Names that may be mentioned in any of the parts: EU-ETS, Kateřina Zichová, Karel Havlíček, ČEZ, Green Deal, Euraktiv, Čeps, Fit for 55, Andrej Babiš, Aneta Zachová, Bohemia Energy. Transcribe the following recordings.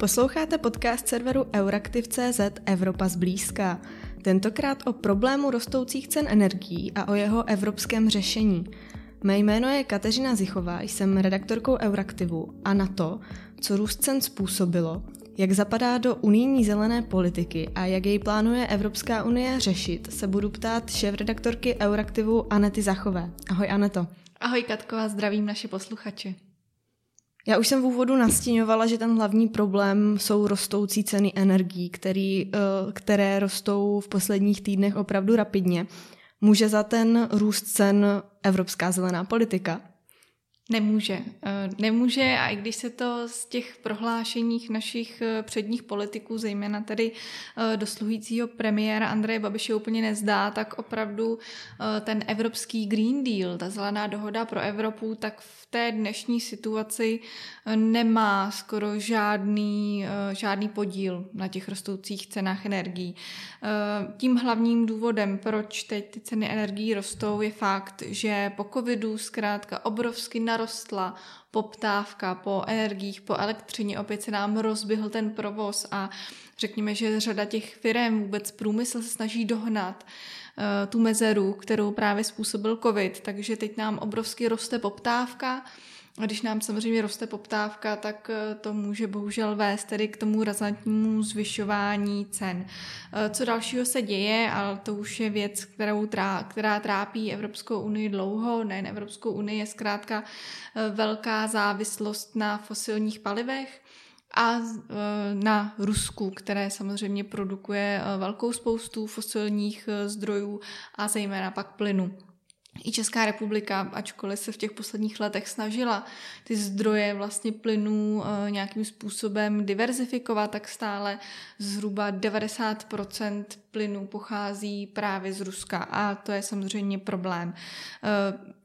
Posloucháte podcast serveru Euraktiv.cz Evropa zblízka. Tentokrát o problému rostoucích cen energií a o jeho evropském řešení. Mé jméno je Kateřina Zichová, jsem redaktorkou Euraktivu a na to, co růst cen způsobilo, jak zapadá do unijní zelené politiky a jak jej plánuje Evropská unie řešit, se budu ptát šéfredaktorky Euraktivu Anety Zachové. Ahoj Aneto. Ahoj Katko a zdravím naše posluchače. Já už jsem v úvodu nastíňovala, že ten hlavní problém jsou rostoucí ceny energií, které rostou v posledních týdnech opravdu rapidně. Může za ten růst cen evropská zelená politika? Nemůže a i když se to z těch prohlášeních našich předních politiků, zejména tedy dosluhujícího premiéra Andreje Babiše úplně nezdá, tak opravdu ten evropský Green Deal, ta zelená dohoda pro Evropu, tak v té dnešní situaci nemá skoro žádný podíl na těch rostoucích cenách energií. Tím hlavním důvodem, proč teď ty ceny energií rostou, je fakt, že po covidu zkrátka obrovsky narostla poptávka po energiích, po elektřině, opět se nám rozběhl ten provoz a řekněme, že řada těch firem, vůbec průmysl se snaží dohnat tu mezeru, kterou právě způsobil covid, takže teď nám obrovsky roste poptávka a když nám samozřejmě roste poptávka, tak to může bohužel vést tedy k tomu razantnímu zvyšování cen. Co dalšího se děje, ale to už je věc, která trápí Evropskou unii dlouho, nejen Evropskou unii, je zkrátka velká závislost na fosilních palivech a na Rusku, které samozřejmě produkuje velkou spoustu fosilních zdrojů a zejména pak plynu. I Česká republika, ačkoliv se v těch posledních letech snažila ty zdroje vlastně plynů nějakým způsobem diverzifikovat, tak stále zhruba 90% plynů pochází právě z Ruska a to je samozřejmě problém.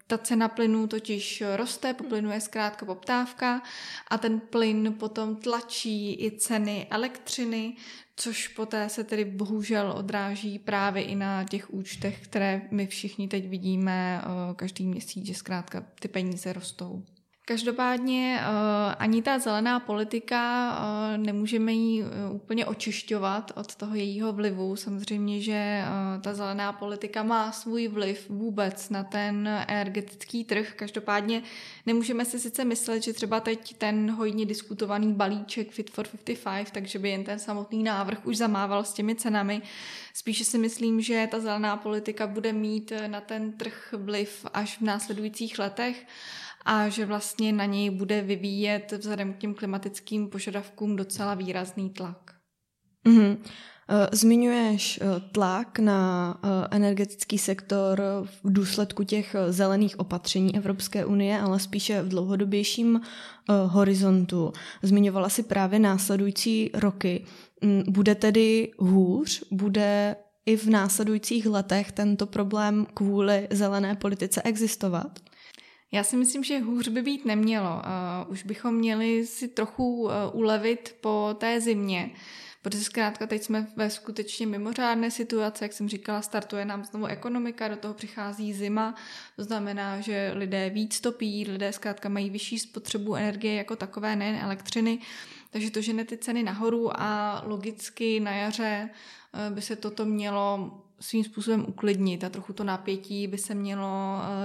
Ta cena plynu totiž roste, po plynu je zkrátka poptávka a ten plyn potom tlačí i ceny elektřiny, což poté se tedy bohužel odráží právě i na těch účtech, které my všichni teď vidíme každý měsíc, že zkrátka ty peníze rostou. Každopádně ani ta zelená politika, nemůžeme ji úplně očišťovat od toho jejího vlivu. Samozřejmě, že ta zelená politika má svůj vliv vůbec na ten energetický trh. Každopádně nemůžeme si sice myslet, že třeba teď ten hojně diskutovaný balíček Fit for 55, takže by jen ten samotný návrh už zamával s těmi cenami. Spíše si myslím, že ta zelená politika bude mít na ten trh vliv až v následujících letech a že vlastně na něj bude vyvíjet vzhledem k těm klimatickým požadavkům docela výrazný tlak. Mm-hmm. Zmiňuješ tlak na energetický sektor v důsledku těch zelených opatření Evropské unie, ale spíše v dlouhodobějším horizontu. Zmiňovala si právě následující roky. Bude tedy hůř, bude i v následujících letech tento problém kvůli zelené politice existovat? Já si myslím, že hůř by být nemělo. Už bychom měli si trochu ulevit po té zimě, protože zkrátka teď jsme ve skutečně mimořádné situaci, jak jsem říkala, startuje nám znovu ekonomika, do toho přichází zima, to znamená, že lidé víc topí, lidé zkrátka mají vyšší spotřebu energie jako takové, nejen elektřiny, takže to žene ty ceny nahoru a logicky na jaře by se toto mělo svým způsobem uklidnit a trochu to napětí by se mělo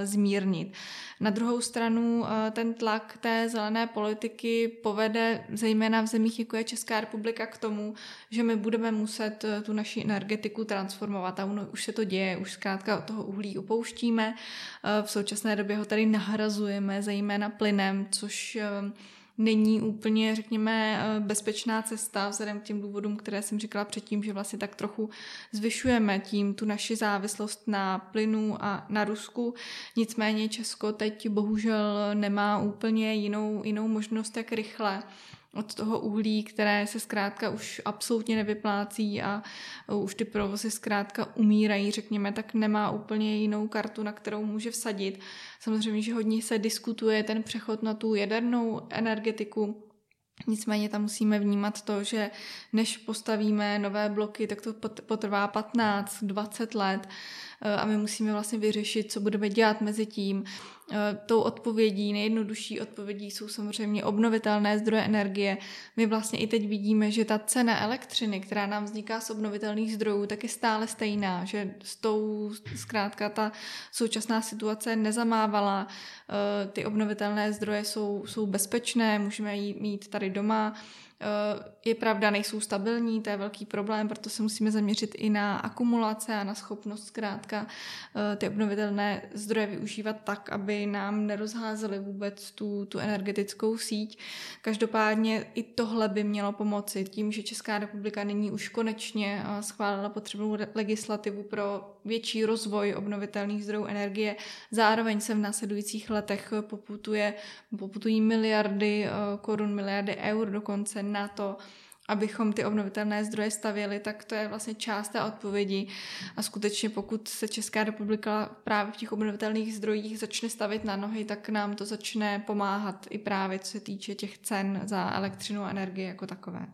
zmírnit. Na druhou stranu ten tlak té zelené politiky povede zejména v zemích, jako je Česká republika, k tomu, že my budeme muset tu naši energetiku transformovat a už se to děje, už zkrátka od toho uhlí upouštíme, v současné době ho tady nahrazujeme zejména plynem, což není úplně, řekněme, bezpečná cesta vzhledem k těm důvodům, které jsem říkala předtím, že vlastně tak trochu zvyšujeme tím tu naši závislost na plynu a na Rusku. Nicméně Česko teď bohužel nemá úplně jinou možnost, jak rychle od toho uhlí, které se zkrátka už absolutně nevyplácí a už ty provozy zkrátka umírají, řekněme, tak nemá úplně jinou kartu, na kterou může vsadit. Samozřejmě, že hodně se diskutuje ten přechod na tu jadernou energetiku, nicméně tam musíme vnímat to, že než postavíme nové bloky, tak to potrvá 15-20 let a my musíme vlastně vyřešit, co budeme dělat mezi tím. tou odpovědí, nejjednodušší odpovědí jsou samozřejmě obnovitelné zdroje energie. My vlastně i teď vidíme, že ta cena elektřiny, která nám vzniká z obnovitelných zdrojů, tak je stále stejná, že s tou, zkrátka ta současná situace nezamávala, ty obnovitelné zdroje jsou bezpečné, můžeme mít tady doma. Je pravda, nejsou stabilní, to je velký problém, proto se musíme zaměřit i na akumulace a na schopnost zkrátka ty obnovitelné zdroje využívat tak, aby nám nerozházely vůbec tu energetickou síť. Každopádně i tohle by mělo pomoci tím, že Česká republika nyní už konečně schválila potřebnou legislativu pro větší rozvoj obnovitelných zdrojů energie. Zároveň se v následujících letech poputují miliardy korun, miliardy eur dokonce na to, abychom ty obnovitelné zdroje stavěli, tak to je vlastně část té odpovědi. A skutečně pokud se Česká republika právě v těch obnovitelných zdrojích začne stavět na nohy, tak nám to začne pomáhat i právě co se týče těch cen za elektřinu a energii jako takové.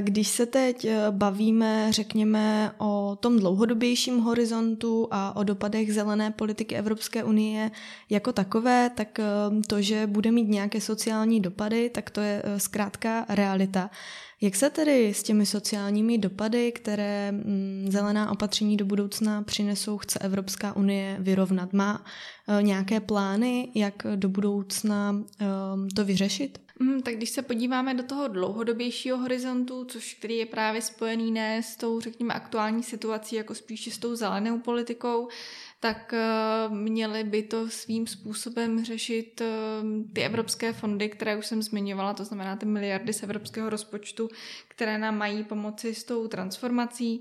Když se teď bavíme, řekněme, o tom dlouhodobějším horizontu a o dopadech zelené politiky Evropské unie jako takové, tak to, že bude mít nějaké sociální dopady, tak to je zkrátka realita. Jak se tedy s těmi sociálními dopady, které zelená opatření do budoucna přinesou, chce Evropská unie vyrovnat? Má nějaké plány, jak do budoucna to vyřešit? Tak když se podíváme do toho dlouhodobějšího horizontu, který je právě spojený ne s tou, řekněme, aktuální situací, jako spíše s tou zelenou politikou, tak měly by to svým způsobem řešit ty evropské fondy, které už jsem zmiňovala, to znamená ty miliardy z evropského rozpočtu, které nám mají pomoci s tou transformací.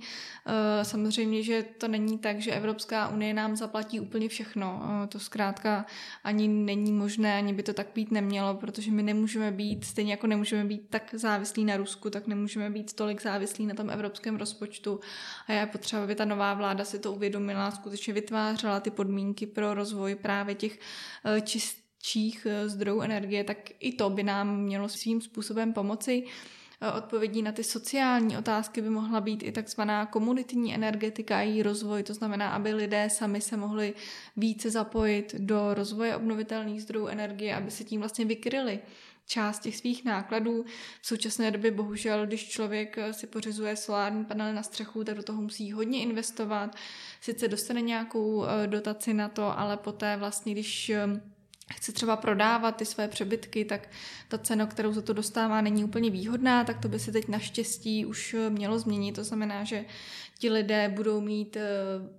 Samozřejmě, že to není tak, že Evropská unie nám zaplatí úplně všechno. To zkrátka ani není možné, ani by to tak být nemělo, protože my nemůžeme být, stejně jako nemůžeme být tak závislí na Rusku, tak nemůžeme být tolik závislí na tom evropském rozpočtu. A je potřeba, aby ta nová vláda si to uvědomila, skutečně vytvářela ty podmínky pro rozvoj právě těch čistších zdrojů energie, tak i to by nám mělo svým způsobem pomoci. Odpovědí na ty sociální otázky by mohla být i takzvaná komunitní energetika a její rozvoj, to znamená, aby lidé sami se mohli více zapojit do rozvoje obnovitelných zdrojů energie, aby se tím vlastně vykryli část těch svých nákladů. V současné době bohužel, když člověk si pořizuje solární panely na střechu, tak do toho musí hodně investovat. Sice dostane nějakou dotaci na to, ale poté vlastně, když chce třeba prodávat ty své přebytky, tak ta cena, kterou za to dostává, není úplně výhodná, tak to by se teď naštěstí už mělo změnit. To znamená, že ti lidé budou mít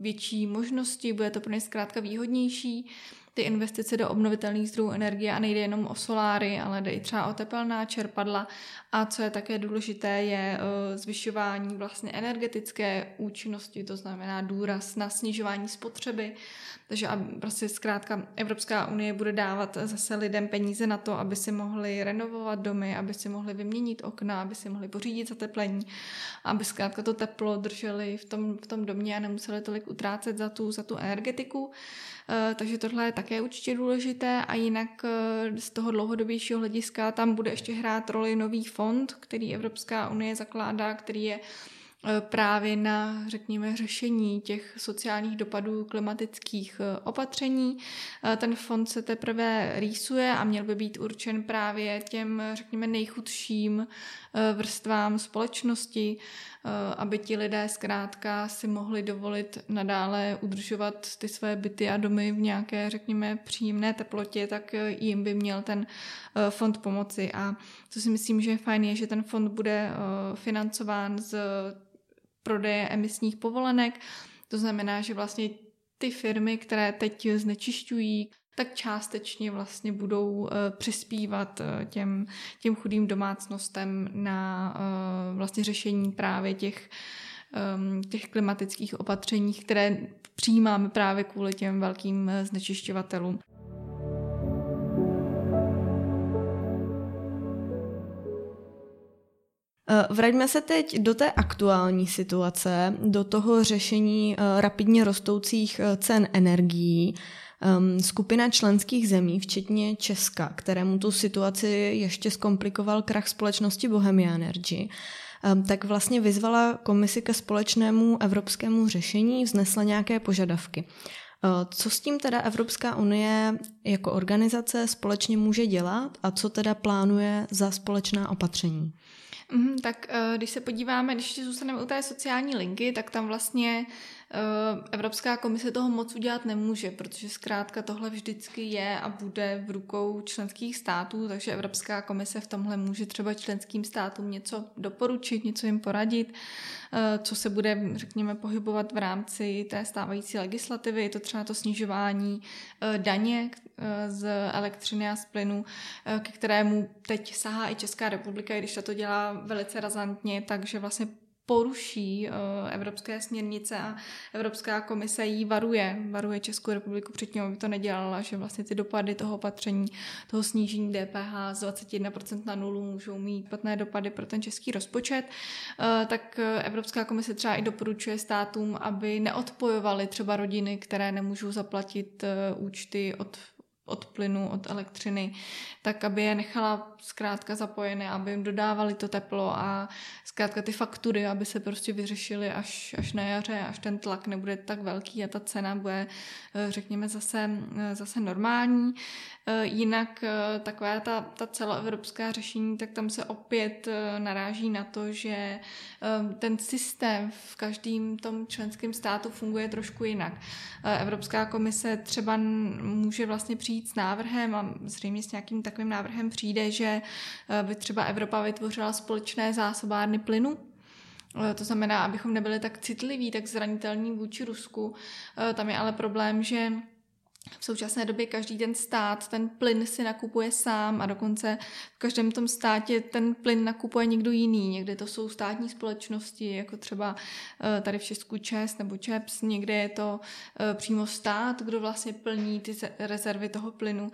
větší možnosti, bude to pro ně zkrátka výhodnější. Ty investice do obnovitelných zdrojů energie, a nejde jenom o soláry, ale jde i třeba o tepelná čerpadla. A co je také důležité, je zvyšování vlastně energetické účinnosti, to znamená důraz na snižování spotřeby. Takže prostě zkrátka Evropská unie bude dávat zase lidem peníze na to, aby si mohli renovovat domy, aby si mohli vyměnit okna, aby si mohli pořídit zateplení, aby zkrátka to teplo drželi v tom domě a nemuseli tolik utrácet za tu energetiku. Takže tohle je také určitě důležité a jinak z toho dlouhodobějšího hlediska tam bude ještě hrát roli nový fond, který Evropská unie zakládá, který je právě na, řekněme, řešení těch sociálních dopadů klimatických opatření. Ten fond se teprve rýsuje a měl by být určen právě těm, řekněme, nejchudším vrstvám společnosti, aby ti lidé zkrátka si mohli dovolit nadále udržovat ty své byty a domy v nějaké, řekněme, příjemné teplotě, tak jim by měl ten fond pomoci. A co si myslím, že je fajn, je, že ten fond bude financován z prodeje emisních povolenek. To znamená, že vlastně ty firmy, které teď znečišťují, tak částečně vlastně budou přispívat těm chudým domácnostem na vlastně řešení právě těch klimatických opatření, které přijímáme právě kvůli těm velkým znečišťovatelům. Vraťme se teď do té aktuální situace, do toho řešení rapidně rostoucích cen energií. Skupina členských zemí, včetně Česka, kterému tu situaci ještě zkomplikoval krach společnosti Bohemia Energy, tak vlastně vyzvala komisi ke společnému evropskému řešení, vznesla nějaké požadavky. Co s tím teda Evropská unie jako organizace společně může dělat a co teda plánuje za společná opatření? Tak když se podíváme, když zůstaneme u té sociální linky, tak tam vlastně Evropská komise toho moc udělat nemůže, protože zkrátka tohle vždycky je a bude v rukou členských států, takže Evropská komise v tomhle může třeba členským státům něco doporučit, něco jim poradit, co se bude, řekněme, pohybovat v rámci té stávající legislativy. Je to třeba to snižování daně z elektřiny a z plynu, ke kterému teď sahá i Česká republika, i když to dělá velice razantně, takže vlastně poruší evropské směrnice a Evropská komise jí varuje Českou republiku před tím, aby to nedělala, že vlastně ty dopady toho opatření, toho snížení DPH z 21% na 0 můžou mít platné dopady pro ten český rozpočet, tak Evropská komise třeba i doporučuje státům, aby neodpojovaly třeba rodiny, které nemůžou zaplatit účty od plynu, od elektřiny, tak aby je nechala zkrátka zapojené, aby jim dodávali to teplo a zkrátka ty faktury, aby se prostě vyřešily až na jaře, až ten tlak nebude tak velký a ta cena bude, řekněme, zase normální. Jinak taková ta celoevropská řešení, tak tam se opět naráží na to, že ten systém v každém tom členském státu funguje trošku jinak. Evropská komise třeba může vlastně přijít s návrhem a zřejmě s nějakým takovým návrhem přijde, že by třeba Evropa vytvořila společné zásobárny plynu. To znamená, abychom nebyli tak citliví, tak zranitelní vůči Rusku. Tam je ale problém, že v současné době každý ten stát ten plyn si nakupuje sám a dokonce v každém tom státě ten plyn nakupuje někdo jiný. Někde to jsou státní společnosti, jako třeba tady v Česku ČEZ nebo Čeps, někde je to přímo stát, kdo vlastně plní ty rezervy toho plynu.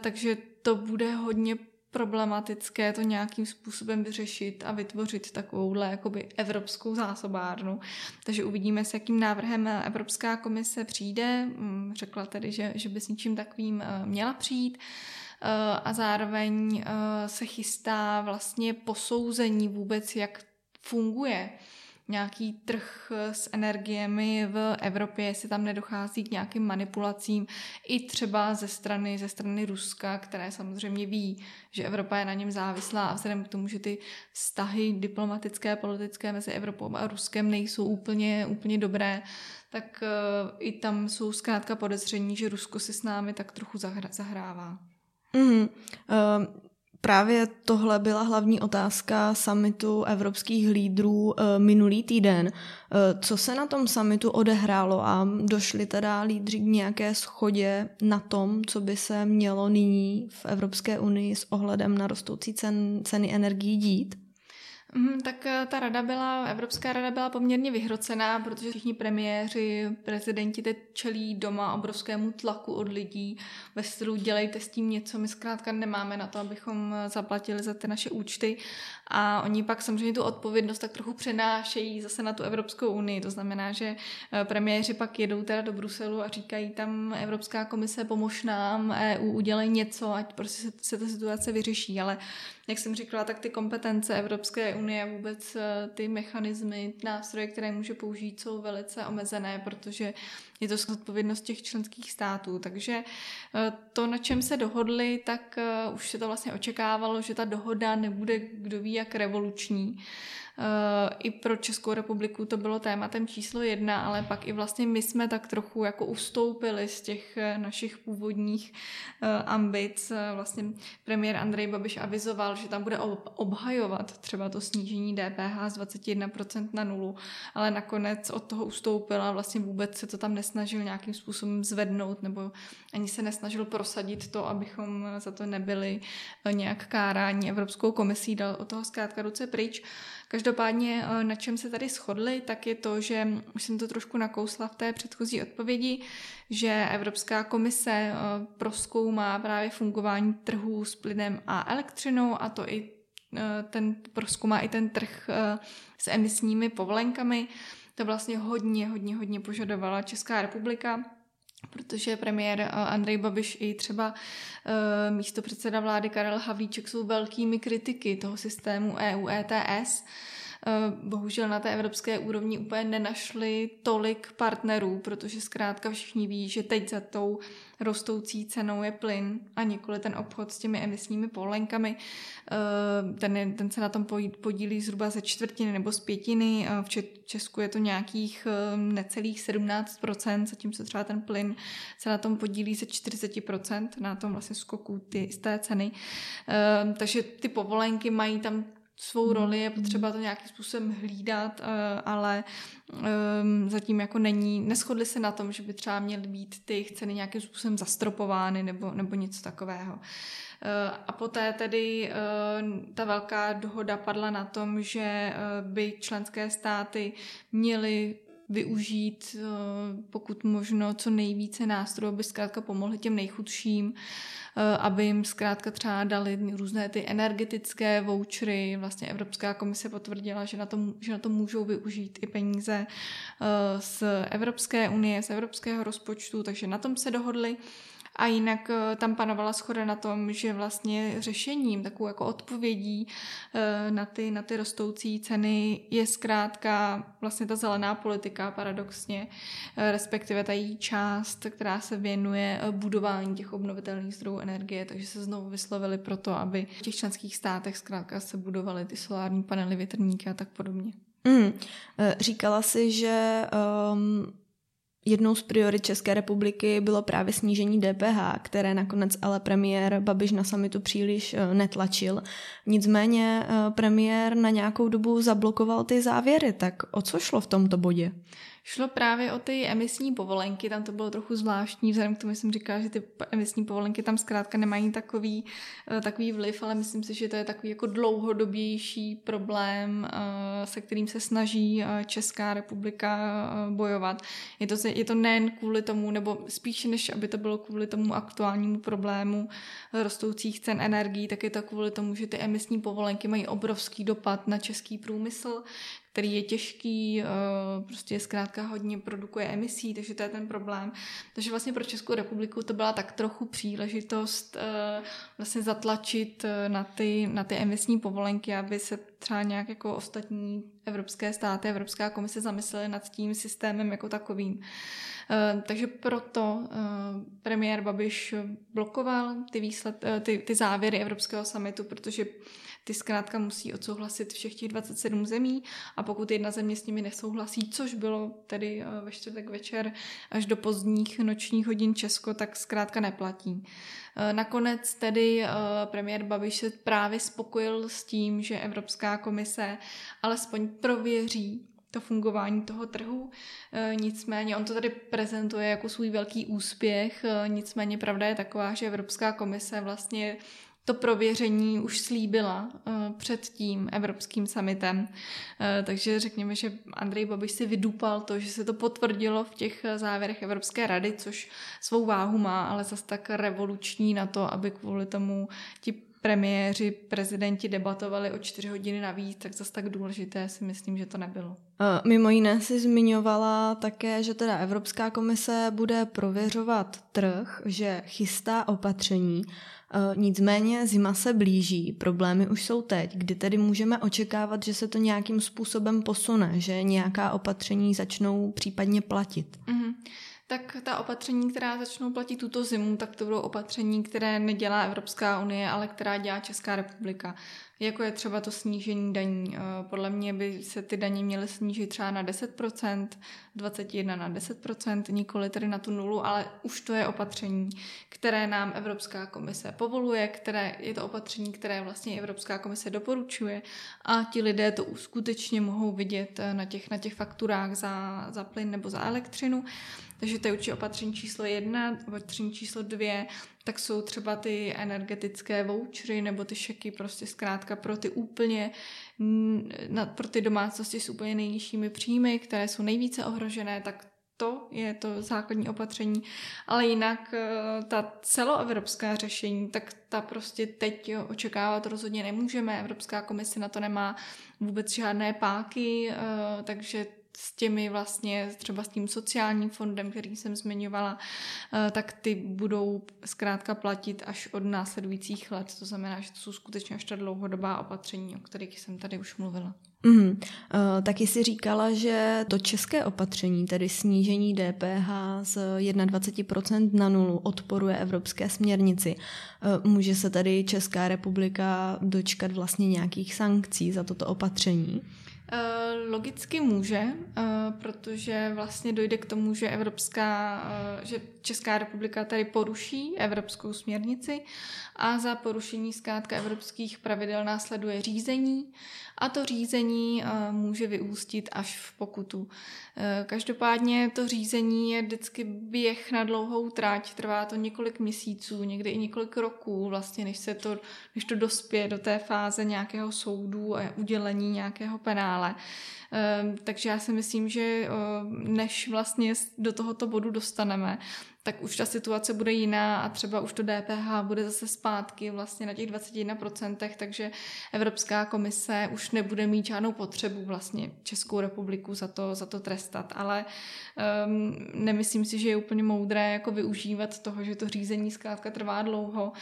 Takže to bude hodně problematické to nějakým způsobem vyřešit a vytvořit takovouhle jakoby evropskou zásobárnu. Takže uvidíme, s jakým návrhem Evropská komise přijde. Řekla tedy, že by s ničím takovým měla přijít. A zároveň se chystá vlastně posouzení vůbec, jak funguje nějaký trh s energiemi v Evropě, jestli tam nedochází k nějakým manipulacím, i třeba ze strany Ruska, které samozřejmě ví, že Evropa je na něm závislá a vzhledem k tomu, že ty vztahy diplomatické, politické mezi Evropou a Ruskem nejsou úplně dobré, tak i tam jsou zkrátka podezření, že Rusko si s námi tak trochu zahrává. Mm-hmm. Právě tohle byla hlavní otázka summitu evropských lídrů minulý týden. Co se na tom summitu odehrálo a došli teda lídři k nějaké shodě na tom, co by se mělo nyní v Evropské unii s ohledem na rostoucí ceny energií dít? Tak ta Evropská rada byla poměrně vyhrocená, protože všichni premiéři, prezidenti teď čelí doma obrovskému tlaku od lidí ve stylu dělejte s tím něco, my zkrátka nemáme na to, abychom zaplatili za ty naše účty a oni pak samozřejmě tu odpovědnost tak trochu přenášejí zase na tu Evropskou unii, to znamená, že premiéři pak jedou teda do Bruselu a říkají tam Evropská komise pomož nám, EU udělej něco, ať prostě se ta situace vyřeší, ale jak jsem říkala, tak ty kompetence Evropské unie a vůbec ty mechanismy, nástroje, které může použít, jsou velice omezené, protože je to odpovědnost těch členských států. Takže to, na čem se dohodli, tak už se to vlastně očekávalo, že ta dohoda nebude kdo ví jak revoluční. I pro Českou republiku to bylo tématem číslo 1, ale pak i vlastně my jsme tak trochu jako ustoupili z těch našich původních ambic. Vlastně premiér Andrej Babiš avizoval, že tam bude obhajovat třeba to snížení DPH z 21% na 0, ale nakonec od toho ustoupil a vlastně vůbec se to tam nesnažil nějakým způsobem zvednout nebo ani se nesnažil prosadit to, abychom za to nebyli nějak káráni Evropskou komisí, dal od toho zkrátka ruce pryč. Každopádně, na čem se tady shodli, tak je to, že už jsem to trošku nakousla v té předchozí odpovědi, že Evropská komise prozkoumá právě fungování trhů s plynem a elektřinou a to i ten prozkoumá i ten trh s emisními povolenkami. To vlastně hodně požadovala Česká republika, protože premiér Andrej Babiš i třeba místopředseda vlády Karel Havlíček jsou velkými kritiky toho systému EU-ETS, bohužel na té evropské úrovni úplně nenašli tolik partnerů, protože zkrátka všichni ví, že teď za tou rostoucí cenou je plyn a nikoli ten obchod s těmi emisními povolenkami. Ten se na tom podílí zhruba ze čtvrtiny nebo z pětiny. V Česku je to nějakých necelých 17%, zatímco třeba ten plyn se na tom podílí ze 40%, na tom vlastně skoku z té ceny. Takže ty povolenky mají tam svou roli, je potřeba to nějakým způsobem hlídat, ale zatím jako neshodli se na tom, že by třeba měly být ty ceny nějakým způsobem zastropovány nebo něco takového. A poté tedy ta velká dohoda padla na tom, že by členské státy měly využít pokud možno co nejvíce nástrojů, aby zkrátka pomohli těm nejchudším, aby jim zkrátka třeba dali různé ty energetické vouchery. Vlastně Evropská komise potvrdila, že na to můžou využít i peníze z Evropské unie, z evropského rozpočtu, takže na tom se dohodli. A jinak tam panovala shoda na tom, že vlastně řešením, takovou jako odpovědí na ty rostoucí ceny je zkrátka vlastně ta zelená politika paradoxně, respektive ta její část, která se věnuje budování těch obnovitelných zdrojů energie, takže se znovu vyslovili pro to, aby v těch členských státech zkrátka se budovaly ty solární panely, větrníky a tak podobně. Říkala si, že jednou z priorit České republiky bylo právě snížení DPH, které nakonec ale premiér Babiš na summitu příliš netlačil. Nicméně premiér na nějakou dobu zablokoval ty závěry, tak o co šlo v tomto bodě? Šlo právě o ty emisní povolenky, tam to bylo trochu zvláštní, vzhledem k tomu jsem říkala, že ty emisní povolenky tam zkrátka nemají takový vliv, ale myslím si, že to je takový jako dlouhodobější problém, se kterým se snaží Česká republika bojovat. Je to nejen kvůli tomu, nebo spíše než aby to bylo kvůli tomu aktuálnímu problému rostoucích cen energií, tak je to kvůli tomu, že ty emisní povolenky mají obrovský dopad na český průmysl, který je těžký, prostě zkrátka hodně produkuje emisí, takže to je ten problém. Takže vlastně pro Českou republiku to byla tak trochu příležitost vlastně zatlačit na ty emisní povolenky, aby se třeba nějak jako ostatní evropské státy, Evropská komise zamyslely nad tím systémem jako takovým. Takže proto premiér Babiš blokoval ty závěry Evropského summitu, protože ty zkrátka musí odsouhlasit všech těch 27 zemí a pokud jedna země s nimi nesouhlasí, což bylo tedy ve čtvrtek večer až do pozdních nočních hodin Česko, tak zkrátka neplatí. Nakonec tedy premiér Babiš se právě spokojil s tím, že Evropská komise alespoň prověří to fungování toho trhu. Nicméně on to tady prezentuje jako svůj velký úspěch, nicméně pravda je taková, že Evropská komise vlastně to prověření už slíbila před tím evropským summitem. Takže řekněme, že Andrej Babiš si vydupal to, že se to potvrdilo v těch závěrech Evropské rady, což svou váhu má, ale zas tak revoluční na to, aby kvůli tomu ti premiéři, prezidenti debatovali o 4 hodiny navíc, tak zas tak důležité si myslím, že to nebylo. Mimo jiné si zmiňovala také, že teda Evropská komise bude prověřovat trh, že chystá opatření, nicméně zima se blíží, problémy už jsou teď, kdy tedy můžeme očekávat, že se to nějakým způsobem posune, že nějaká opatření začnou případně platit. Mm-hmm. Tak ta opatření, která začnou platit tuto zimu, tak to budou opatření, které nedělá Evropská unie, ale která dělá Česká republika. Jako je třeba to snížení daní. Podle mě by se ty daně měly snížit třeba na 10%, 21 na 10%, nikoli tedy na tu nulu, ale už to je opatření, které nám Evropská komise povoluje, je to opatření, které vlastně Evropská komise doporučuje a ti lidé to skutečně mohou vidět na těch fakturách za plyn nebo za elektřinu. Takže to je určitě opatření číslo 1, opatření číslo 2, tak jsou třeba ty energetické vouchery nebo ty šeky prostě zkrátka pro ty úplně pro ty domácnosti s úplně nejnižšími příjmy, které jsou nejvíce ohrožené, tak to je to základní opatření. Ale jinak ta celoevropská řešení, tak ta prostě teď očekávat rozhodně nemůžeme. Evropská komise na to nemá vůbec žádné páky, takže s těmi vlastně třeba s tím sociálním fondem, který jsem zmiňovala, tak ty budou zkrátka platit až od následujících let. To znamená, že to jsou skutečně až ta dlouhodobá opatření, o kterých jsem tady už mluvila. Taky si říkala, že to české opatření, tedy snížení DPH z 21% na nulu, odporuje evropské směrnici. Může se tedy Česká republika dočkat vlastně nějakých sankcí za toto opatření? Logicky může, protože vlastně dojde k tomu, že že Česká republika tady poruší evropskou směrnici a za porušení zkrátka evropských pravidel následuje řízení a to řízení může vyústit až v pokutu. Každopádně to řízení je vždycky běh na dlouhou trať, trvá to několik měsíců, někdy i několik roků, vlastně, než to dospěje do té fáze nějakého soudu a udělení nějakého penále. Takže já si myslím, že než vlastně do tohoto bodu dostaneme, tak už ta situace bude jiná a třeba už to DPH bude zase zpátky vlastně na těch 21%, takže Evropská komise už nebude mít žádnou potřebu vlastně Českou republiku za to trestat, ale nemyslím si, že je úplně moudré jako využívat toho, že to řízení zkrátka trvá dlouho,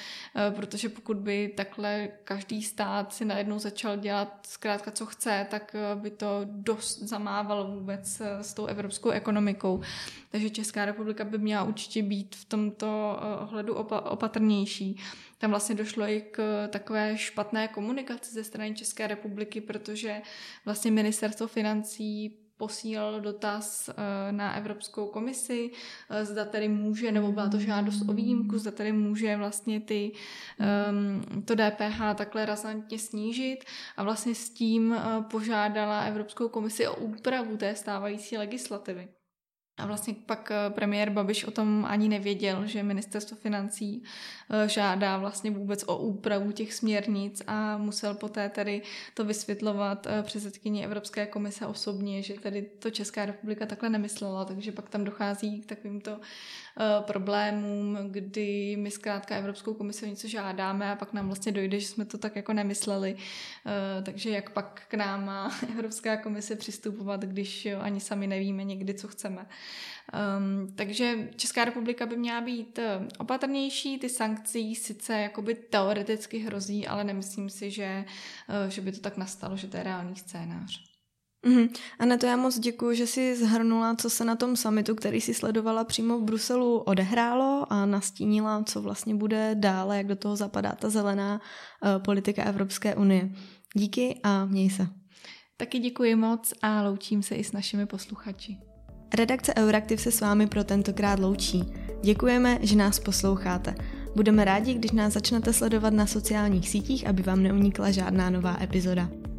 protože pokud by takhle každý stát si najednou začal dělat zkrátka co chce, tak by to dost zamávalo vůbec s tou evropskou ekonomikou. Takže Česká republika by měla určitě být v tomto ohledu opatrnější. Tam vlastně došlo i k takové špatné komunikaci ze strany České republiky, protože vlastně Ministerstvo financí posílal dotaz na Evropskou komisi, zda tedy může, nebo byla to žádost o výjimku, zda tedy může vlastně to DPH takhle razantně snížit a vlastně s tím požádala Evropskou komisi o úpravu té stávající legislativy. A vlastně pak premiér Babiš o tom ani nevěděl, že Ministerstvo financí žádá vlastně vůbec o úpravu těch směrnic a musel poté tady to vysvětlovat předsedkyni Evropské komise osobně, že tady to Česká republika takhle nemyslela, takže pak tam dochází k takovýmto problémům, kdy my zkrátka Evropskou komisi o něco žádáme a pak nám vlastně dojde, že jsme to tak jako nemysleli, takže jak pak k nám má Evropská komise přistupovat, když ani sami nevíme někdy, co chceme. Takže Česká republika by měla být opatrnější, ty sankcí sice jakoby teoreticky hrozí, ale nemyslím si, že by to tak nastalo, že to je reálný scénář. Aneto, já moc děkuji, že jsi zhrnula, co se na tom summitu, který jsi sledovala přímo v Bruselu, odehrálo a nastínila, co vlastně bude dále, jak do toho zapadá ta zelená politika Evropské unie. Díky a měj se. Taky děkuji moc a loučím se i s našimi posluchači. Redakce Euraktiv se s vámi pro tentokrát loučí. Děkujeme, že nás posloucháte. Budeme rádi, když nás začnete sledovat na sociálních sítích, aby vám neunikla žádná nová epizoda.